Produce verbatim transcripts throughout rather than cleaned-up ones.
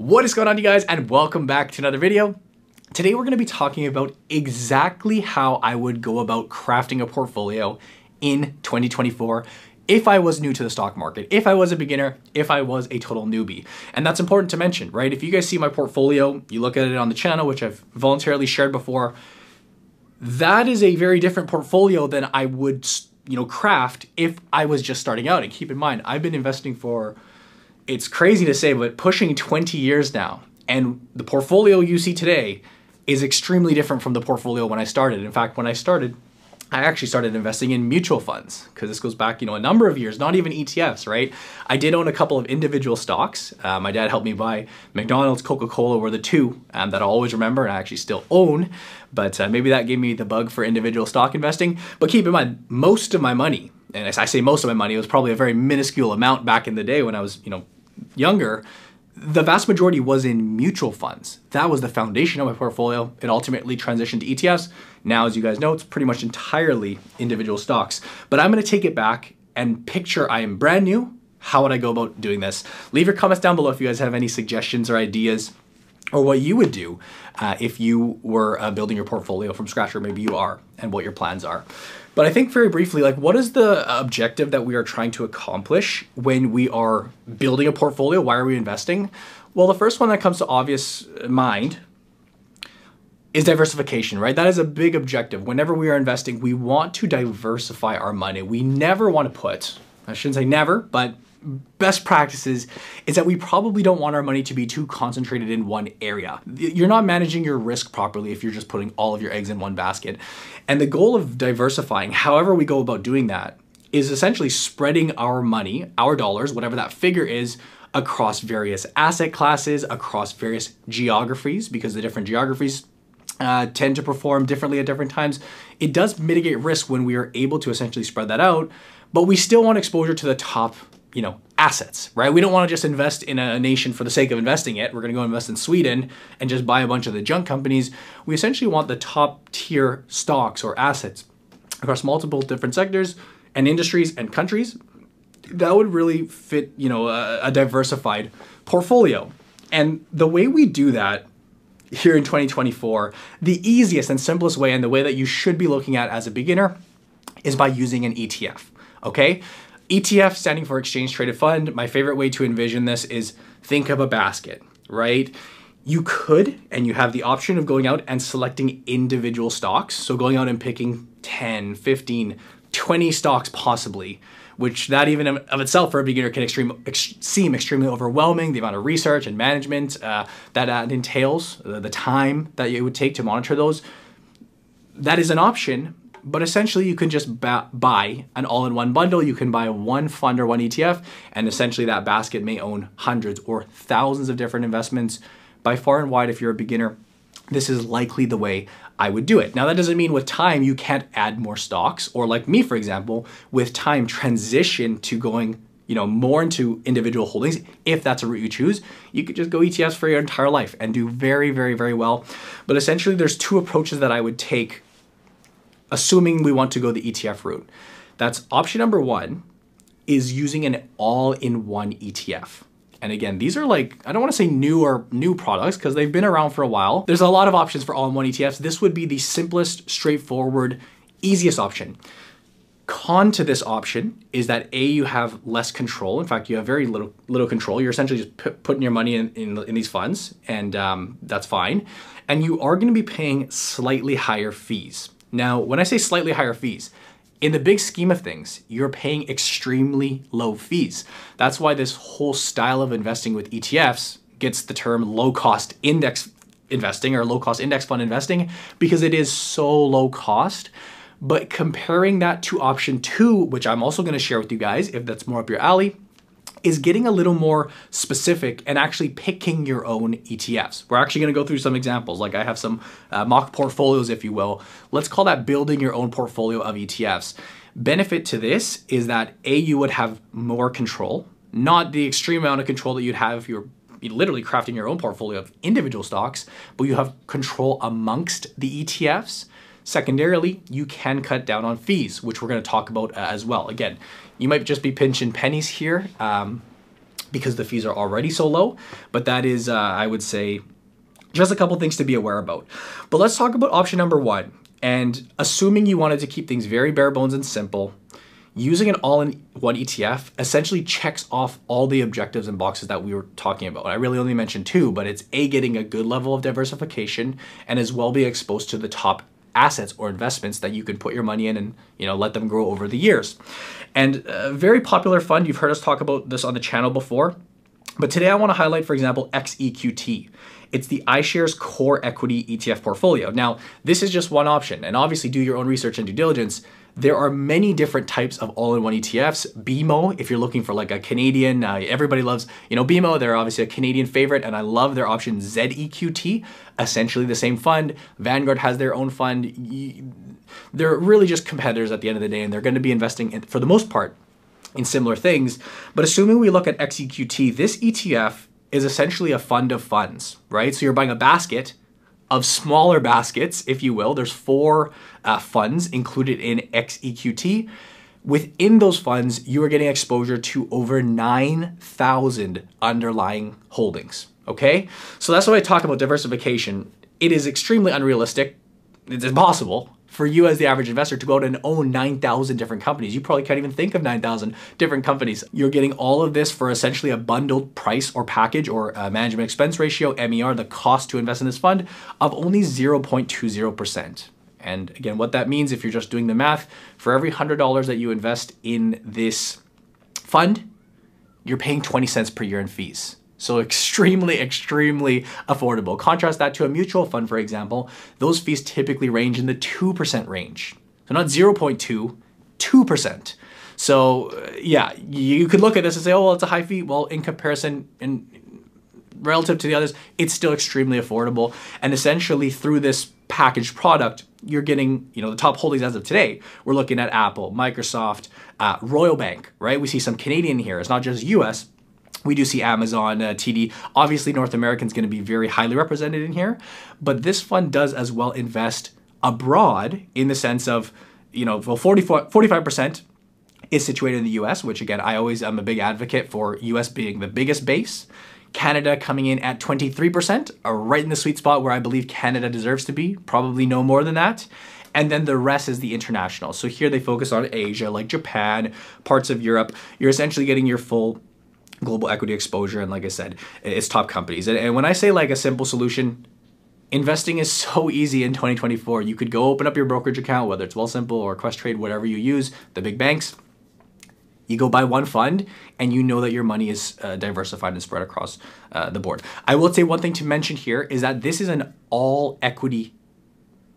What is going on, you guys, and welcome back to another video. Today we're going to be talking about exactly how I would go about crafting a portfolio in twenty twenty-four if I was new to the stock market, if I was a beginner, if I was a total newbie. And that's important to mention, right? If you guys see my portfolio, you look at it on the channel, which I've voluntarily shared before, that is a very different portfolio than I would, you know, craft if I was just starting out. And keep in mind, I've been investing for, it's crazy to say, but pushing twenty years now. And the portfolio you see today is extremely different from the portfolio when I started. In fact, when I started, I actually started investing in mutual funds, because this goes back, you know, a number of years, not even E T Fs, right? I did own a couple of individual stocks. Uh, my dad helped me buy McDonald's, Coca-Cola were the two um, that I'll always remember and I actually still own, but uh, maybe that gave me the bug for individual stock investing. But keep in mind, most of my money, and as I say most of my money, it was probably a very minuscule amount back in the day when I was, you know, younger, the vast majority was in mutual funds. That was the foundation of my portfolio. It ultimately transitioned to E T Fs. Now, as you guys know, it's pretty much entirely individual stocks. But I'm gonna take it back and picture I am brand new. How would I go about doing this? Leave your comments down below if you guys have any suggestions or ideas or what you would do uh, if you were uh, building your portfolio from scratch, or maybe you are, and what your plans are. But I think very briefly, like, what is the objective that we are trying to accomplish when we are building a portfolio? Why are we investing? Well, the first one that comes to obvious mind is diversification, right? That is a big objective. Whenever we are investing, we want to diversify our money. We never want to put, I shouldn't say never, but best practices is that we probably don't want our money to be too concentrated in one area. You're not managing your risk properly if you're just putting all of your eggs in one basket. And the goal of diversifying, however we go about doing that, is essentially spreading our money, our dollars, whatever that figure is, across various asset classes, across various geographies, because the different geographies Uh, tend to perform differently at different times. It does mitigate risk when we are able to essentially spread that out, but we still want exposure to the top, you know, assets, right? We don't want to just invest in a nation for the sake of investing it. We're going to go invest in Sweden and just buy a bunch of the junk companies. We essentially want the top tier stocks or assets across multiple different sectors and industries and countries. That would really fit, you know, a, a diversified portfolio. And the way we do that here in twenty twenty-four, the easiest and simplest way, and the way that you should be looking at as a beginner, is by using an E T F, okay? E T F standing for exchange traded fund. My favorite way to envision this is think of a basket, right? You could, and you have the option of going out and selecting individual stocks. So going out and picking ten, fifteen, twenty stocks possibly, which that even of itself for a beginner can extreme, ex- seem extremely overwhelming, the amount of research and management uh, that uh, entails, the, the time that it would take to monitor those. That is an option, but essentially you can just ba- buy an all-in-one bundle. You can buy one fund or one E T F, and essentially that basket may own hundreds or thousands of different investments. By far and wide, if you're a beginner, this is likely the way I would do it. Now, that doesn't mean with time you can't add more stocks, or like me, for example, with time transition to going, you know, more into individual holdings. If that's a route you choose, you could just go E T Fs for your entire life and do very, very, very well. But essentially there's two approaches that I would take, assuming we want to go the E T F route. That's option number one, is using an all-in-one E T F. And again, these are like, I don't want to say new or new products because they've been around for a while. There's a lot of options for all-in-one E T Fs. This would be the simplest, straightforward, easiest option. Con to this option is that A, you have less control. In fact, you have very little little control. You're essentially just p- putting your money in, in, in these funds, and um, that's fine. And you are going to be paying slightly higher fees. Now, when I say slightly higher fees, in the big scheme of things, you're paying extremely low fees. That's why this whole style of investing with E T Fs gets the term low-cost index investing or low-cost index fund investing, because it is so low cost. But comparing that to option two, which I'm also gonna share with you guys if that's more up your alley, is getting a little more specific and actually picking your own E T Fs. We're actually gonna go through some examples. Like, I have some uh, mock portfolios, if you will. Let's call that building your own portfolio of E T Fs. Benefit to this is that A, you would have more control, not the extreme amount of control that you'd have if you're literally crafting your own portfolio of individual stocks, but you have control amongst the E T Fs. Secondarily, you can cut down on fees, which we're gonna talk about uh, as well. Again, you might just be pinching pennies here, um, because the fees are already so low. But that is, uh, I would say, just a couple things to be aware about. But let's talk about option number one. And assuming you wanted to keep things very bare bones and simple, using an all-in-one E T F essentially checks off all the objectives and boxes that we were talking about. I really only mentioned two, but it's A, getting a good level of diversification, and as well be exposed to the top assets or investments that you can put your money in and, you know, let them grow over the years. And a very popular fund, you've heard us talk about this on the channel before, but today I want to highlight, for example, X E Q T. It's the iShares Core Equity E T F portfolio. Now, this is just one option, and obviously do your own research and due diligence. There are many different types of all-in-one E T Fs. B M O, if you're looking for like a Canadian, uh, everybody loves, you know, B M O, they're obviously a Canadian favorite, and I love their option Z E Q T, essentially the same fund. Vanguard has their own fund. They're really just competitors at the end of the day, and they're gonna be investing in, for the most part, in similar things. But assuming we look at X E Q T, this E T F is essentially a fund of funds, right? So you're buying a basket of smaller baskets, if you will. There's four uh, funds included in X E Q T. Within those funds, you are getting exposure to over nine thousand underlying holdings, okay? So that's what I talk about diversification. It is extremely unrealistic, it's impossible for you as the average investor to go out and own nine thousand different companies. You probably can't even think of nine thousand different companies. You're getting all of this for essentially a bundled price or package or management expense ratio, M E R, the cost to invest in this fund, of only zero point two zero percent. And again, what that means, if you're just doing the math, for every one hundred dollars that you invest in this fund, you're paying twenty cents per year in fees. So extremely, extremely affordable. Contrast that to a mutual fund, for example, those fees typically range in the two percent range. So not zero point two, two percent. So yeah, you could look at this and say, oh, well, it's a high fee. Well, in comparison and relative to the others, it's still extremely affordable. And essentially through this packaged product, you're getting, you know, the top holdings as of today. We're looking at Apple, Microsoft, uh, Royal Bank, right? We see some Canadian here. It's not just U S, we do see Amazon, uh, T D. Obviously, North American is going to be very highly represented in here, but this fund does as well invest abroad in the sense of, you know, well, forty-five percent is situated in the U S, which again, I always am a big advocate for U S being the biggest base. Canada coming in at twenty-three percent, are right in the sweet spot where I believe Canada deserves to be, probably no more than that. And then the rest is the international. So here they focus on Asia, like Japan, parts of Europe. You're essentially getting your full global equity exposure, and like I said, it's top companies. And, and when I say like a simple solution, investing is so easy in twenty twenty-four. You could go open up your brokerage account, whether it's Wealthsimple or Quest Trade, whatever you use, the big banks. You go buy one fund and you know that your money is uh, diversified and spread across uh, the board. I will say one thing to mention here is that this is an all equity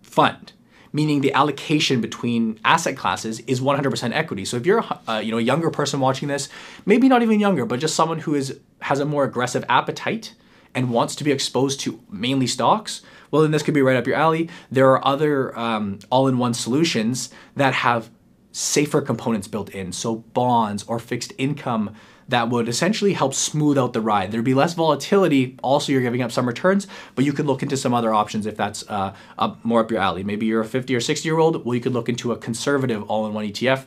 fund, meaning the allocation between asset classes is one hundred percent equity. So if you're uh, you know, a younger person watching this, maybe not even younger, but just someone who is has a more aggressive appetite and wants to be exposed to mainly stocks, well, then this could be right up your alley. There are other um, all-in-one solutions that have safer components built in, so bonds or fixed income that would essentially help smooth out the ride. There'd be less volatility. Also, you're giving up some returns, but you could look into some other options if that's uh, up, more up your alley. Maybe you're a fifty or sixty year old, well, you could look into a conservative all-in-one E T F,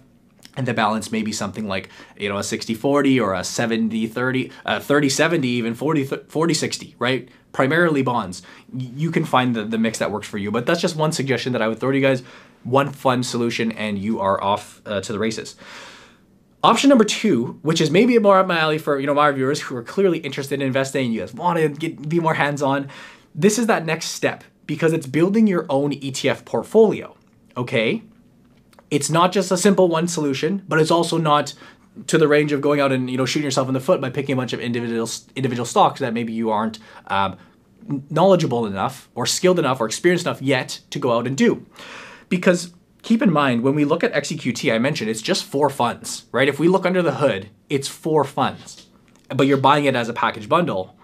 and the balance may be something like, you know, a sixty forty or a seventy thirty, uh, thirty seventy, even forty sixty, right? Primarily bonds. You can find the, the mix that works for you, but that's just one suggestion that I would throw to you guys. One fun solution and you are off uh, to the races. Option number two, which is maybe more up my alley for, you know, my viewers who are clearly interested in investing, you guys want to get, be more hands-on. This is that next step because it's building your own E T F portfolio, okay? It's not just a simple one solution, but it's also not to the range of going out and, you know, shooting yourself in the foot by picking a bunch of individual, individual stocks that maybe you aren't um, knowledgeable enough or skilled enough or experienced enough yet to go out and do. Because keep in mind, when we look at X E Q T, I mentioned it's just four funds, right? If we look under the hood, it's four funds, but you're buying it as a package bundle.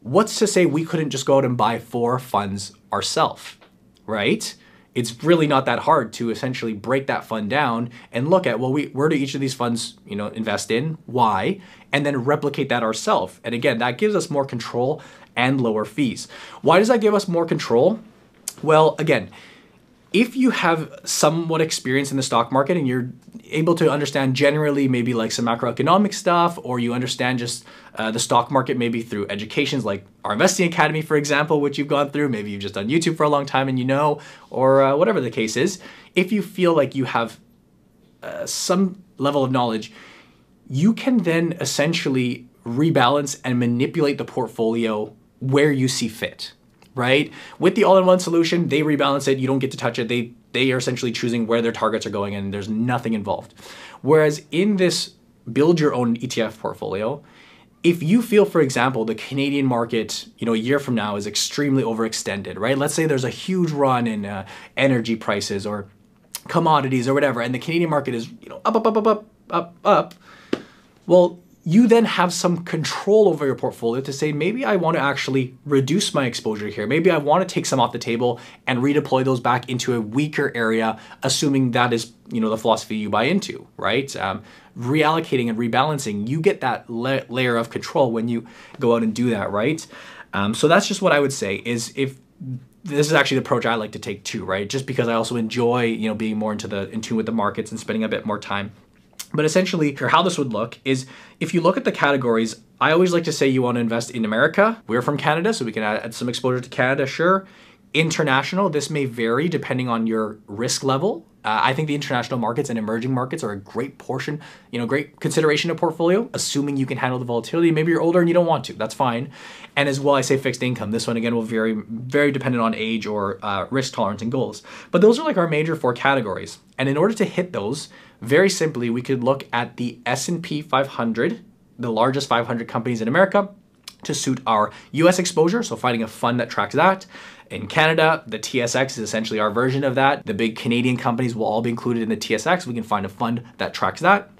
What's to say we couldn't just go out and buy four funds ourselves, right? It's really not that hard to essentially break that fund down and look at, well, we, where do each of these funds, you know, invest in, why, and then replicate that ourselves. And again, that gives us more control and lower fees. Why does that give us more control? Well, again, if you have somewhat experience in the stock market and you're able to understand generally maybe like some macroeconomic stuff, or you understand just uh, the stock market maybe through educations like our Investing Academy, for example, which you've gone through, maybe you've just done YouTube for a long time and you know, or uh, whatever the case is, if you feel like you have uh, some level of knowledge, you can then essentially rebalance and manipulate the portfolio where you see fit, right? With the all-in-one solution, they rebalance it. You don't get to touch it. They they are essentially choosing where their targets are going and there's nothing involved. Whereas in this build your own E T F portfolio, if you feel, for example, the Canadian market, you know, a year from now is extremely overextended, right? Let's say there's a huge run in uh, energy prices or commodities or whatever, and the Canadian market is, you know, up, up, up, up, up, up, up. Well, you then have some control over your portfolio to say, maybe I want to actually reduce my exposure here. Maybe I want to take some off the table and redeploy those back into a weaker area, assuming that is, you know, the philosophy you buy into, right? Um, reallocating and rebalancing, you get that la- layer of control when you go out and do that, right? Um, so that's just what I would say is if this is actually the approach I like to take too, right? Just because I also enjoy, you know, being more into the in tune with the markets and spending a bit more time. But essentially, how this would look is if you look at the categories, I always like to say you want to invest in America. We're from Canada, so we can add some exposure to Canada, sure. International, this may vary depending on your risk level. Uh, I think the international markets and emerging markets are a great portion, you know, great consideration of portfolio, assuming you can handle the volatility. Maybe you're older and you don't want to, that's fine. And as well, I say fixed income. This one, again, will vary, very dependent on age or uh, risk tolerance and goals. But those are like our major four categories. And in order to hit those, very simply, we could look at the S and P five hundred, the largest five hundred companies in America, to suit our U S exposure, so finding a fund that tracks that. In Canada, the T S X is essentially our version of that. The big Canadian companies will all be included in the T S X. We can find a fund that tracks that.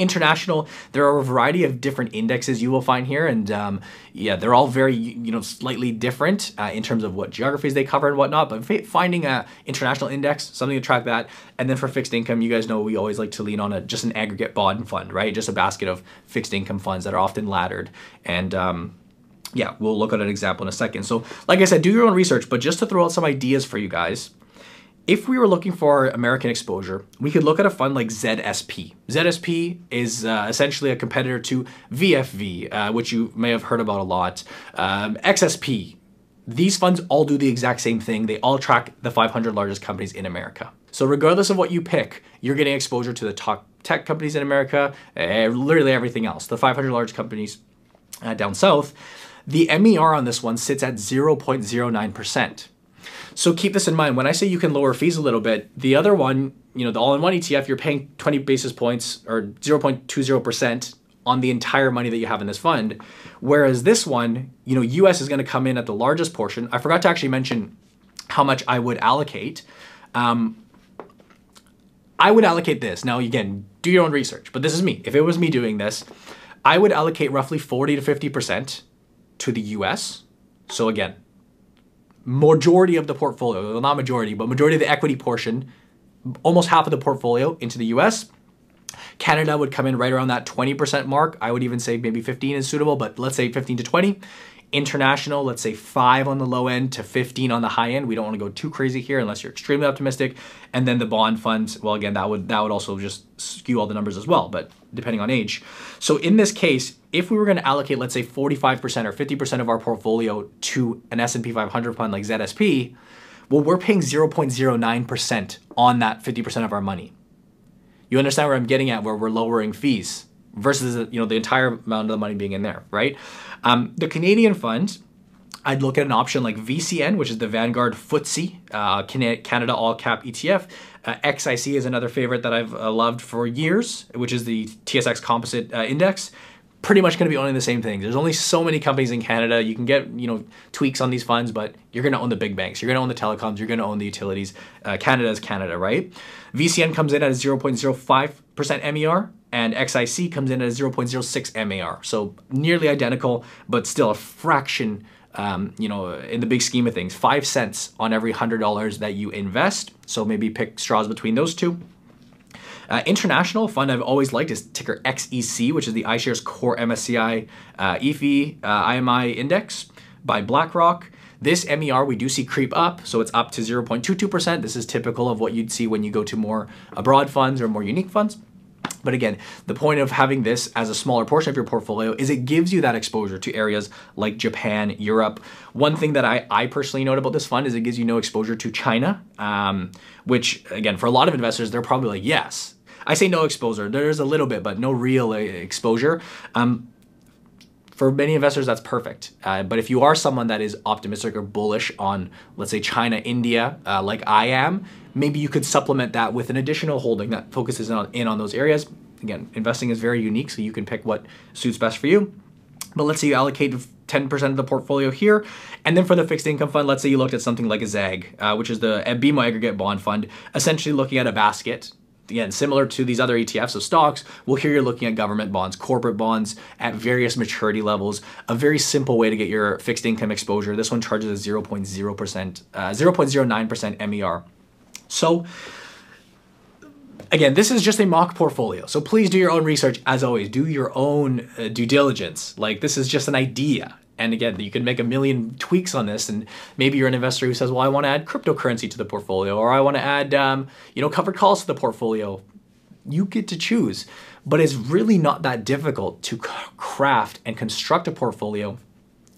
International, there are a variety of different indexes you will find here, and um, yeah, they're all very, you know, slightly different uh, in terms of what geographies they cover and whatnot, but finding a international index, something to track that. And then for fixed income, you guys know we always like to lean on a, just an aggregate bond fund, right? Just a basket of fixed income funds that are often laddered. And um, yeah, we'll look at an example in a second. So like I said, do your own research, but just to throw out some ideas for you guys, if we were looking for American exposure, we could look at a fund like Z S P. Z S P is uh, essentially a competitor to V F V, uh, which you may have heard about a lot. Um, X S P, these funds all do the exact same thing. They all track the five hundred largest companies in America. So regardless of what you pick, you're getting exposure to the top tech companies in America, and literally everything else, the five hundred largest companies uh, down south. The M E R on this one sits at zero point zero nine percent. So keep this in mind. When I say you can lower fees a little bit, the other one, you know, the all-in-one E T F, you're paying twenty basis points or zero point two zero percent on the entire money that you have in this fund. Whereas this one, you know, U S is going to come in at the largest portion. I forgot to actually mention how much I would allocate. Um, I would allocate this. Now, again, do your own research, but this is me. If it was me doing this, I would allocate roughly forty to fifty percent to the U S. So again, majority of the portfolio, well, not majority, but majority of the equity portion, almost half of the portfolio into the U S. Canada would come in right around that twenty percent mark. I would even say maybe fifteen is suitable, but let's say fifteen to twenty. International, let's say five on the low end to fifteen on the high end. We don't want to go too crazy here unless you're extremely optimistic. And then the bond funds, well, again, that would that would also just skew all the numbers as well, but depending on age. So in this case, if we were going to allocate, let's say forty-five percent or fifty percent of our portfolio to an S and P five hundred fund like Z S P, well, we're paying zero point zero nine percent on that fifty percent of our money. You understand where I'm getting at, where we're lowering fees versus, you know, the entire amount of the money being in there, right? Um, the Canadian fund, I'd look at an option like V C N, which is the Vanguard F T S E, uh, Canada All Cap E T F. Uh, X I C is another favorite that I've uh, loved for years, which is the T S X Composite uh, Index. Pretty much going to be owning the same things. There's only so many companies in Canada. You can get, you know, tweaks on these funds, but you're going to own the big banks. You're going to own the telecoms. You're going to own the utilities. Uh, Canada is Canada, right? V C N comes in at a zero point zero five percent M E R, and X I C comes in at a zero point zero six M E R. So nearly identical, but still a fraction, um, you know, in the big scheme of things, five cents on every one hundred dollars that you invest. So maybe pick straws between those two. Uh, international fund I've always liked is ticker X E C, which is the iShares Core M S C I uh, E A F E uh, I M I Index by BlackRock. This M E R we do see creep up, so it's up to zero point two two percent. This is typical of what you'd see when you go to more abroad funds or more unique funds. But again, the point of having this as a smaller portion of your portfolio is it gives you that exposure to areas like Japan, Europe. One thing that I, I personally note about this fund is it gives you no exposure to China, um, which again, for a lot of investors, they're probably like, yes. I say no exposure, there's a little bit, but no real exposure. Um, For many investors, that's perfect. Uh, but if you are someone that is optimistic or bullish on, let's say, China, India, uh, like I am, maybe you could supplement that with an additional holding that focuses in on, in on those areas. Again, investing is very unique, so you can pick what suits best for you. But let's say you allocate ten percent of the portfolio here. And then for the fixed income fund, let's say you looked at something like a Z A G, uh, which is the B M O aggregate bond fund, essentially looking at a basket. Again, similar to these other E T Fs of stocks, well, here you're looking at government bonds, corporate bonds at various maturity levels, a very simple way to get your fixed income exposure. This one charges a zero point zero percent, uh, zero point zero nine percent M E R. So again, this is just a mock portfolio. So please do your own research. As always, do your own uh, due diligence. Like, this is just an idea. And again, you can make a million tweaks on this, and maybe you're an investor who says, well, I want to add cryptocurrency to the portfolio, or I want to add, um, you know, covered calls to the portfolio. You get to choose, but it's really not that difficult to craft and construct a portfolio,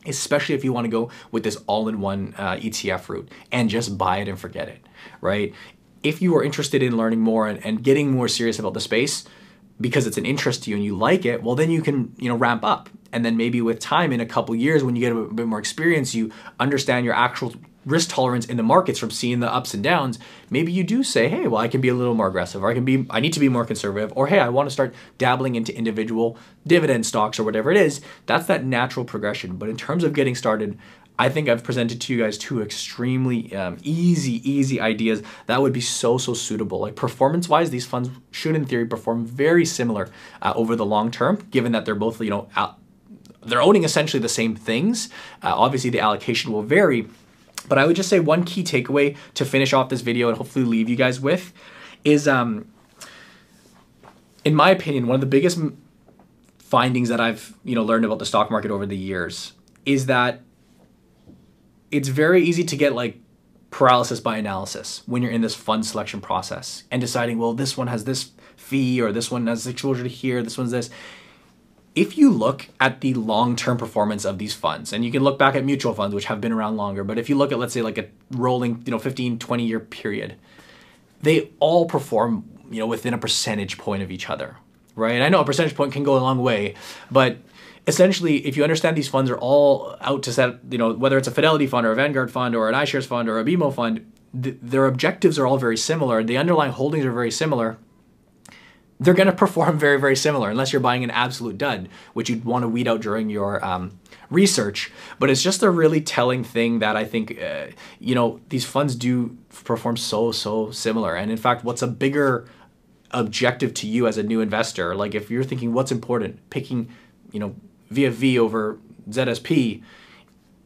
especially if you want to go with this all-in-one uh, E T F route and just buy it and forget it, right? If you are interested in learning more and, and getting more serious about the space, because it's an interest to you and you like it, well, then you can, you know, ramp up. And then maybe with time, in a couple years, when you get a bit more experience, you understand your actual risk tolerance in the markets from seeing the ups and downs. Maybe you do say, hey, well, I can be a little more aggressive, or I can be, I need to be more conservative, or hey, I want to start dabbling into individual dividend stocks or whatever it is. That's that natural progression. But in terms of getting started, I think I've presented to you guys two extremely um, easy, easy ideas that would be so, so suitable. Like, performance-wise, these funds should, in theory, perform very similar uh, over the long term, given that they're both, you know, out, they're owning essentially the same things. Uh, obviously, the allocation will vary, but I would just say one key takeaway to finish off this video and hopefully leave you guys with is, um, in my opinion, one of the biggest findings that I've, you know, learned about the stock market over the years is that it's very easy to get like paralysis by analysis when you're in this fund selection process and deciding, well, this one has this fee, or this one has exposure to here, this one's this. If you look at the long-term performance of these funds, and you can look back at mutual funds, which have been around longer, but if you look at, let's say, like a rolling, you know, fifteen, twenty year period, they all perform, you know, within a percentage point of each other, right? And I know a percentage point can go a long way, but essentially, if you understand these funds are all out to set, you know, whether it's a Fidelity fund or a Vanguard fund or an iShares fund or a B M O fund, th their objectives are all very similar. The underlying holdings are very similar. They're going to perform very, very similar, unless you're buying an absolute dud, which you'd want to weed out during your um, research. But it's just a really telling thing that I think, uh, you know, these funds do perform so, so similar. And in fact, what's a bigger objective to you as a new investor? Like, if you're thinking what's important, picking, you know, V F V over Z S P,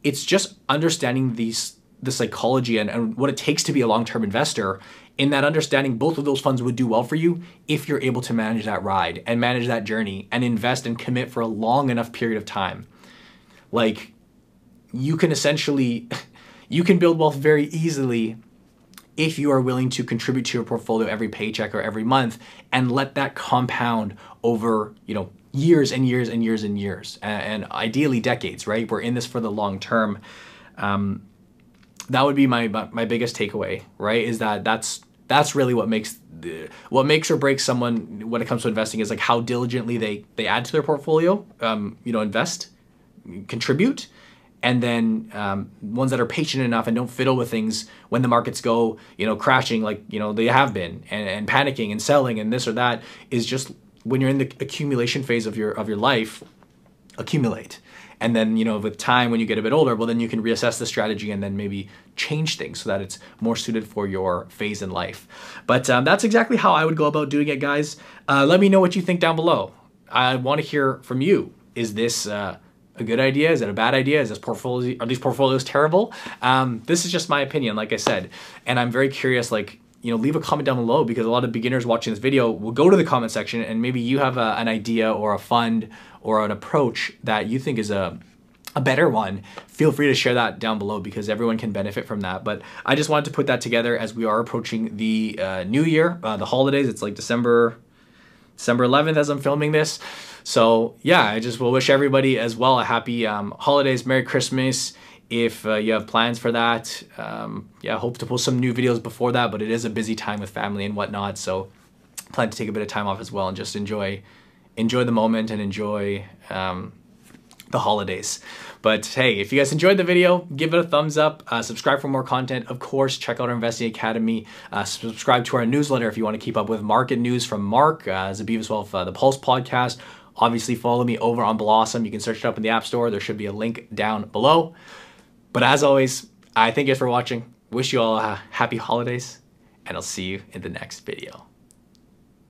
it's just understanding these, the psychology and, and what it takes to be a long-term investor. In that understanding, both of those funds would do well for you if you're able to manage that ride and manage that journey and invest and commit for a long enough period of time. Like, you can essentially, you can build wealth very easily if you are willing to contribute to your portfolio every paycheck or every month and let that compound over, you know, years and years and years and years, and ideally decades, right? We're in this for the long term. Um, that would be my my biggest takeaway, right? Is that that's that's really what makes the, what makes or breaks someone when it comes to investing is like how diligently they they add to their portfolio, um, you know, invest, contribute, and then um, ones that are patient enough and don't fiddle with things when the markets go, you know, crashing like, you know, they have been, and, and panicking and selling and this or that is just. When you're in the accumulation phase of your of your life, accumulate. And then, you know, with time, when you get a bit older, well, then you can reassess the strategy and then maybe change things so that it's more suited for your phase in life. But um, that's exactly how I would go about doing it, guys. Uh, let me know what you think down below. I want to hear from you. Is this uh, a good idea? Is it a bad idea? Is this portfolio? Are these portfolios terrible? Um, this is just my opinion, like I said, and I'm very curious, like, you know, leave a comment down below, because a lot of beginners watching this video will go to the comment section and maybe you have a, an idea or a fund or an approach that you think is a, a better one, feel free to share that down below because everyone can benefit from that. But I just wanted to put that together as we are approaching the uh, new year, uh, the holidays. It's like December, December eleventh as I'm filming this. So yeah, I just will wish everybody as well a happy um, holidays, Merry Christmas. If uh, you have plans for that, um, yeah, hope to post some new videos before that, but it is a busy time with family and whatnot. So plan to take a bit of time off as well and just enjoy, enjoy the moment and enjoy um, the holidays. But hey, if you guys enjoyed the video, give it a thumbs up, uh, subscribe for more content. Of course, check out our Investing Academy, uh, subscribe to our newsletter if you want to keep up with market news from Mark, uh, Zabib as well, for, uh, The Pulse Podcast. Obviously, follow me over on Blossom. You can search it up in the App Store. There should be a link down below. But as always, I thank you for watching. Wish you all uh, happy holidays, and I'll see you in the next video.